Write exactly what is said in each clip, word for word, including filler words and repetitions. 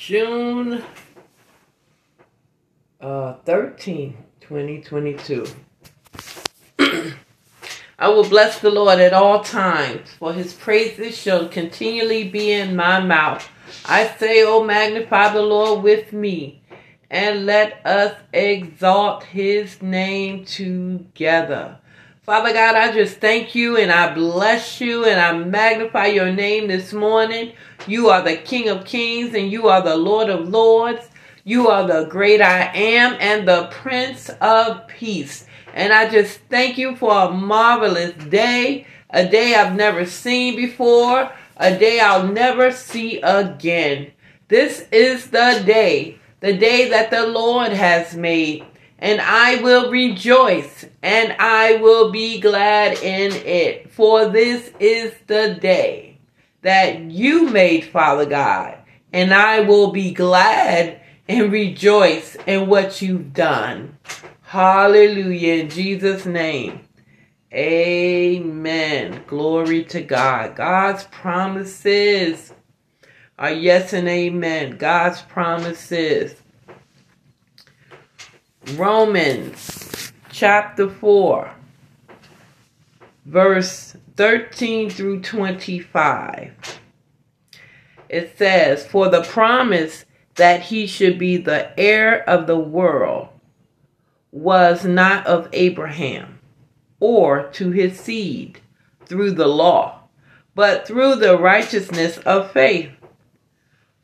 June uh, thirteenth, twenty twenty-two. I will bless the Lord at all times, for his praises shall continually be in my mouth. I say, O magnify the Lord with me, and let us exalt his name together. Father God, I just thank you and I bless you and I magnify your name this morning. You are the King of Kings and you are the Lord of Lords. You are the great I am and the Prince of Peace. And I just thank you for a marvelous day, a day I've never seen before, a day I'll never see again. This is the day, the day that the Lord has made, and I will rejoice and I will be glad in it. For this is the day that you made, Father God, and I will be glad and rejoice in what you've done. Hallelujah, in Jesus' name. Amen. Glory to God. God's promises are yes and amen. God's promises. Romans chapter four, verse thirteen through twenty-five. It says, for the promise that he should be the heir of the world was not of Abraham or to his seed through the law, but through the righteousness of faith.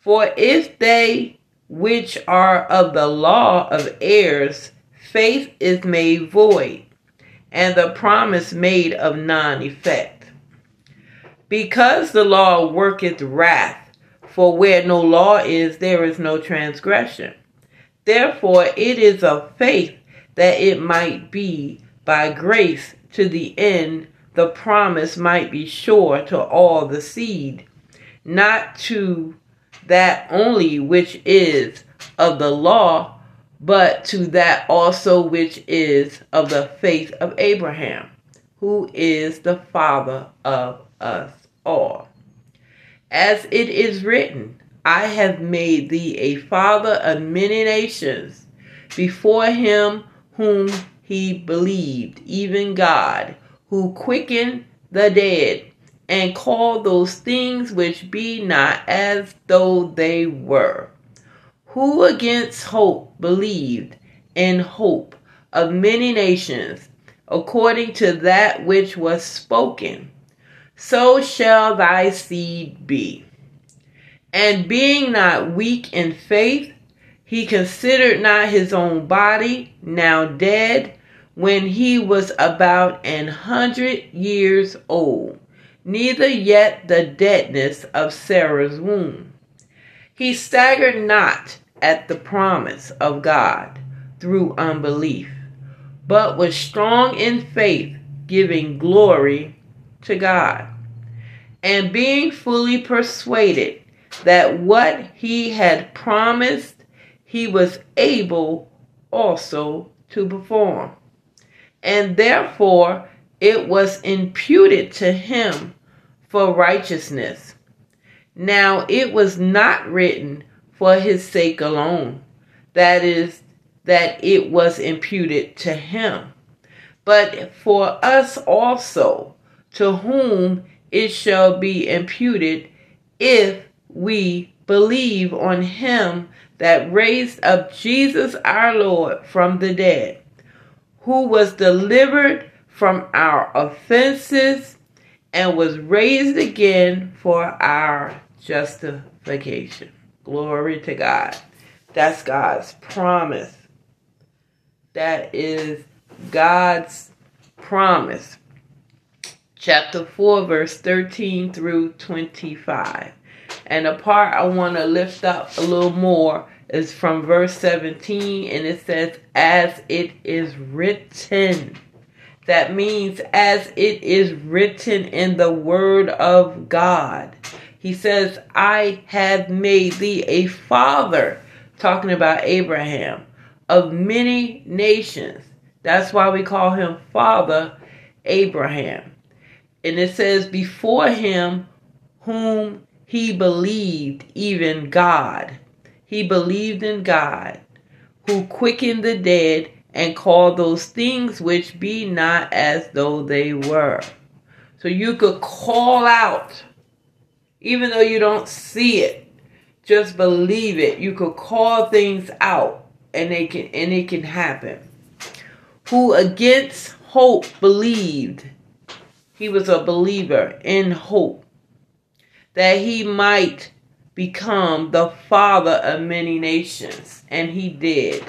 For if they which are of the law of heirs, faith is made void, and the promise made of none effect. Because the law worketh wrath, for where no law is, there is no transgression. Therefore it is of faith, that it might be by grace, to the end the promise might be sure to all the seed, not to that only which is of the law, but to that also which is of the faith of Abraham, who is the father of us all. As it is written, I have made thee a father of many nations, before him whom he believed, even God, who quickened the dead, and called those things which be not as though they were, who against hope believed, in hope of many nations, according to that which was spoken, so shall thy seed be. And being not weak in faith, he considered not his own body, now dead, when he was about an hundred years old, neither yet the deadness of Sarah's womb. He staggered not at the promise of God through unbelief, but was strong in faith, giving glory to God, and being fully persuaded that what he had promised, he was able also to perform. And therefore it was imputed to him for righteousness. Now it was not written for his sake alone, that is, that it was imputed to him, but for us also, to whom it shall be imputed, if we believe on him that raised up Jesus our Lord from the dead, who was delivered from our offenses and was raised again for our justification. Glory to God. That's God's promise. That is God's promise. Chapter four, verse thirteen through twenty-five. And the part I want to lift up a little more is from verse seventeen, and it says, as it is written. That means as it is written in the word of God. He says, I have made thee a father, talking about Abraham, of many nations. That's why we call him Father Abraham. And it says, before him whom he believed, even God, he believed in God, who quickened the dead and called those things which be not as though they were. So you could call out, even though you don't see it, just believe it. You could call things out, and they can and it can happen. Who against hope believed, he was a believer in hope, that he might become the father of many nations, and he did,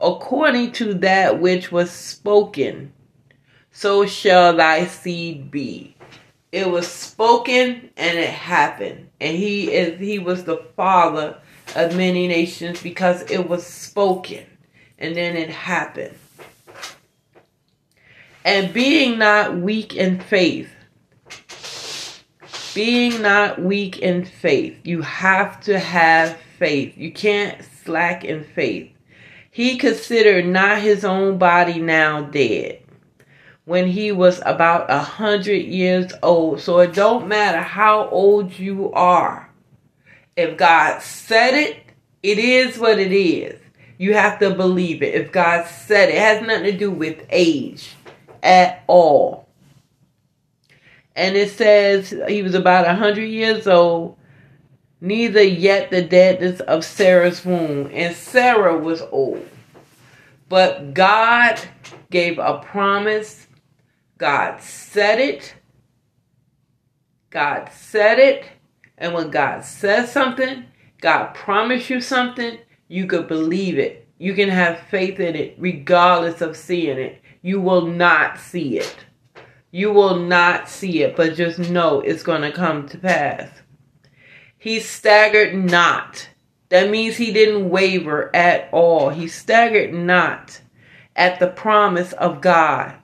according to that which was spoken. So shall thy seed be. It was spoken and it happened. And he is he was the father of many nations because it was spoken and then it happened. And being not weak in faith. Being not weak in faith. You have to have faith. You can't slack in faith. He considered not his own body now dead, when he was about a hundred years old. So it don't matter how old you are. If God said it, it is what it is. You have to believe it. If God said it, it has nothing to do with age at all. And it says he was about a hundred years old, neither yet the deadness of Sarah's womb. And Sarah was old. But God gave a promise. God said it. God said it. And when God says something, God promised you something, you could believe it. You can have faith in it regardless of seeing it. You will not see it. You will not see it, but just know it's going to come to pass. He staggered not. That means he didn't waver at all. He staggered not at the promise of God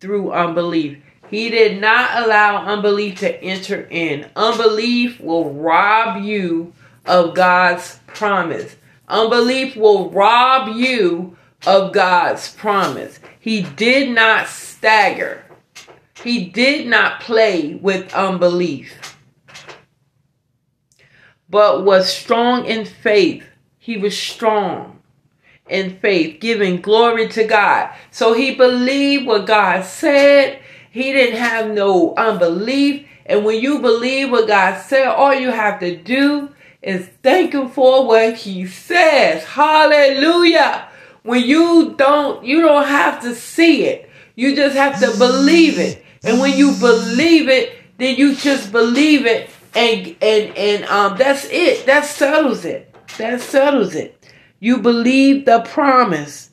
through unbelief. He did not allow unbelief to enter in. Unbelief will rob you of God's promise. Unbelief will rob you of God's promise. He did not stagger. He did not play with unbelief, but was strong in faith. He was strong in faith, giving glory to God. So he believed what God said. He didn't have no unbelief. And when you believe what God said, all you have to do is thank him for what he says. Hallelujah. When you don't, you don't have to see it. You just have to believe it. And when you believe it, then you just believe it. And, and, and um, that's it. That settles it. That settles it. You believe the promise.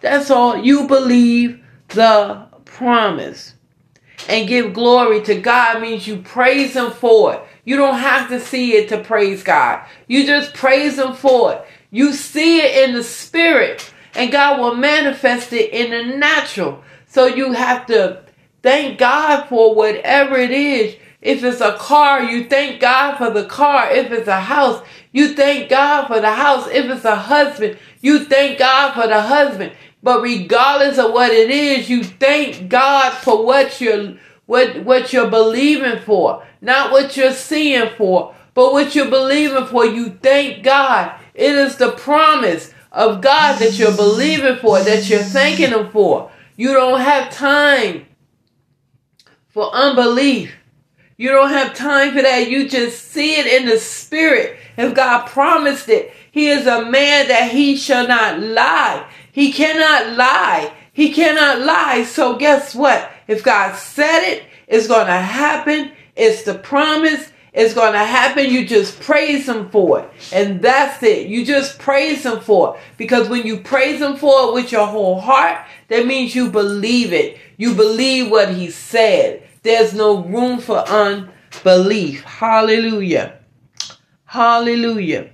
That's all. You believe the promise. And give glory to God means you praise him for it. You don't have to see it to praise God. You just praise him for it. You see it in the spirit, and God will manifest it in the natural. So you have to thank God for whatever it is. If it's a car, you thank God for the car. If it's a house, you thank God for the house. If it's a husband, you thank God for the husband. But regardless of what it is, you thank God for what you're, what, what you're believing for. Not what you're seeing for, but what you're believing for. You thank God. It is the promise of God that you're believing for, that you're thanking him for. You don't have time for unbelief. You don't have time for that. You just see it in the spirit. If God promised it, he is a man that he shall not lie. He cannot lie. He cannot lie. So guess what? If God said it, it's going to happen. It's the promise. It's going to happen. You just praise him for it. And that's it. You just praise him for it. Because when you praise him for it with your whole heart, that means you believe it. You believe what he said. There's no room for unbelief. Hallelujah. Hallelujah.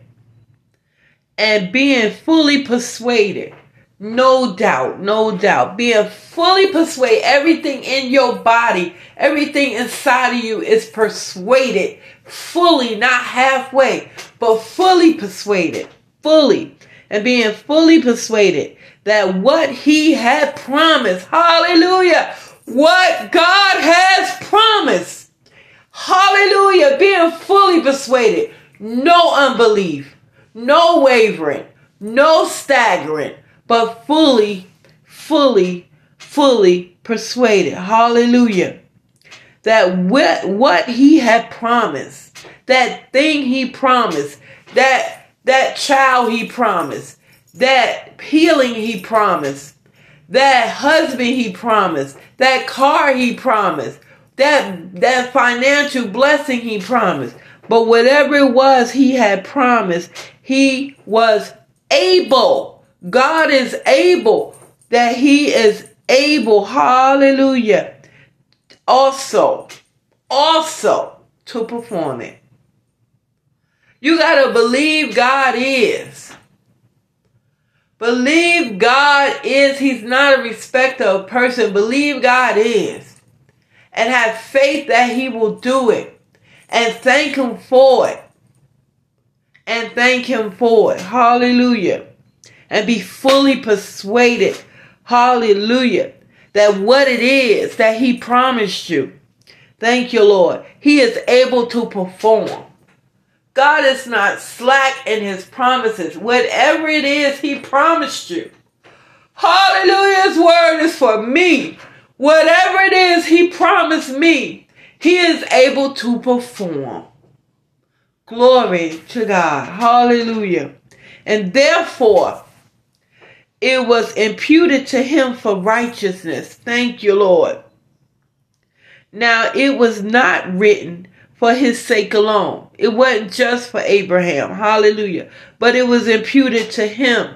And being fully persuaded. No doubt. No doubt. Being fully persuaded. Everything in your body. Everything inside of you is persuaded. Fully. Not halfway. But fully persuaded. Fully. And being fully persuaded that what he had promised. Hallelujah. What God has promised. Hallelujah. Being fully persuaded. no unbelief, no wavering, no staggering, but fully, fully, fully persuaded. Hallelujah. That what, what he had promised, that thing he promised, that, that child he promised, that healing he promised, that husband he promised, that car he promised, that, that financial blessing he promised. But whatever it was he had promised, he was able. God is able. That he is able. Hallelujah. Also, also to perform it. You got to believe God is. Believe God is. He's not a respecter of person. Believe God is. And have faith that he will do it. And thank him for it. And thank him for it. Hallelujah. And be fully persuaded. Hallelujah. That what it is that he promised you. Thank you, Lord. He is able to perform. God is not slack in his promises. Whatever it is he promised you. Hallelujah. His word is for me. Whatever it is he promised me, he is able to perform. Glory to God. Hallelujah. And therefore, it was imputed to him for righteousness. Thank you, Lord. Now, it was not written for his sake alone. It wasn't just for Abraham. Hallelujah. But it was imputed to him.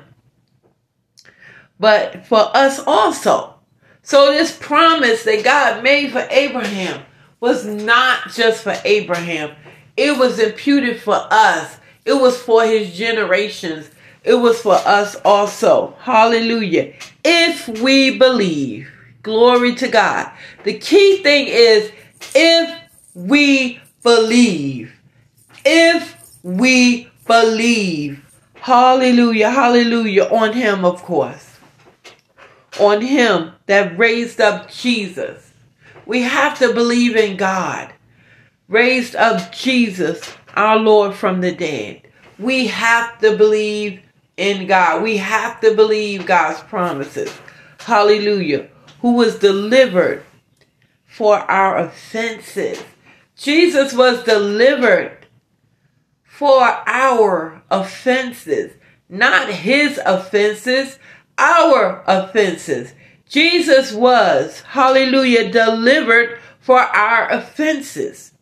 But for us also. So this promise that God made for Abraham was not just for Abraham. It was imputed for us. It was for his generations. It was for us also. Hallelujah. If we believe. Glory to God. The key thing is if we believe. If we believe. Hallelujah. Hallelujah. On him, of course. On him that raised up Jesus. We have to believe in God. Raised up Jesus, our Lord, from the dead. We have to believe in God. We have to believe God's promises. Hallelujah. Who was delivered for our offenses. Jesus was delivered for our offenses. Not his offenses, our offenses. Jesus was, hallelujah, delivered for our offenses.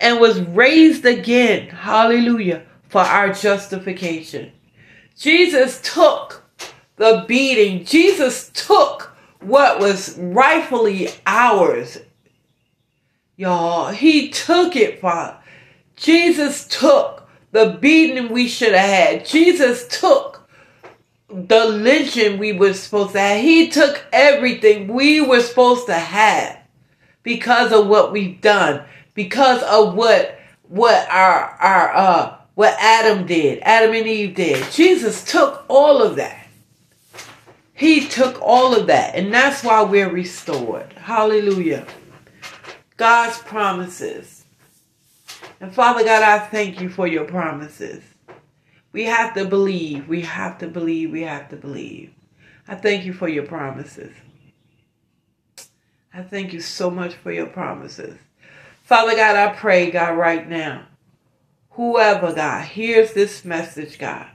And was raised again, hallelujah, for our justification. Jesus took the beating. Jesus took what was rightfully ours. Y'all, he took it, Father. Jesus took the beating we should have had. Jesus took the lynching we were supposed to have. He took everything we were supposed to have because of what we've done. Because of what what our our uh what Adam did, Adam and Eve did. Jesus took all of that. He took all of that, and that's why we're restored. Hallelujah. God's promises. And Father God, I thank you for your promises. We have to believe. We have to believe. We have to believe. I thank you for your promises. I thank you so much for your promises. Father God, I pray, God, right now, whoever, God, hears this message, God,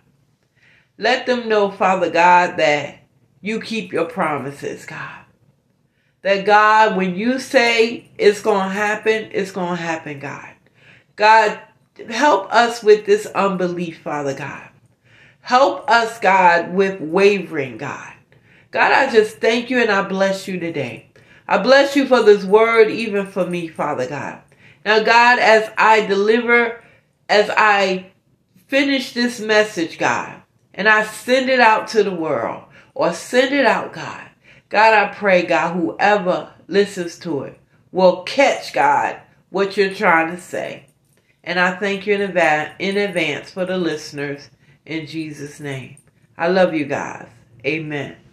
let them know, Father God, that you keep your promises, God. That, God, when you say it's going to happen, it's going to happen, God. God, help us with this unbelief, Father God. Help us, God, with wavering, God. God, I just thank you and I bless you today. I bless you for this word, even for me, Father God. Now, God, as I deliver, as I finish this message, God, and I send it out to the world, or send it out, God. God, I pray, God, whoever listens to it will catch, God, what you're trying to say. And I thank you in advance, in advance for the listeners, in Jesus' name. I love you guys. Amen.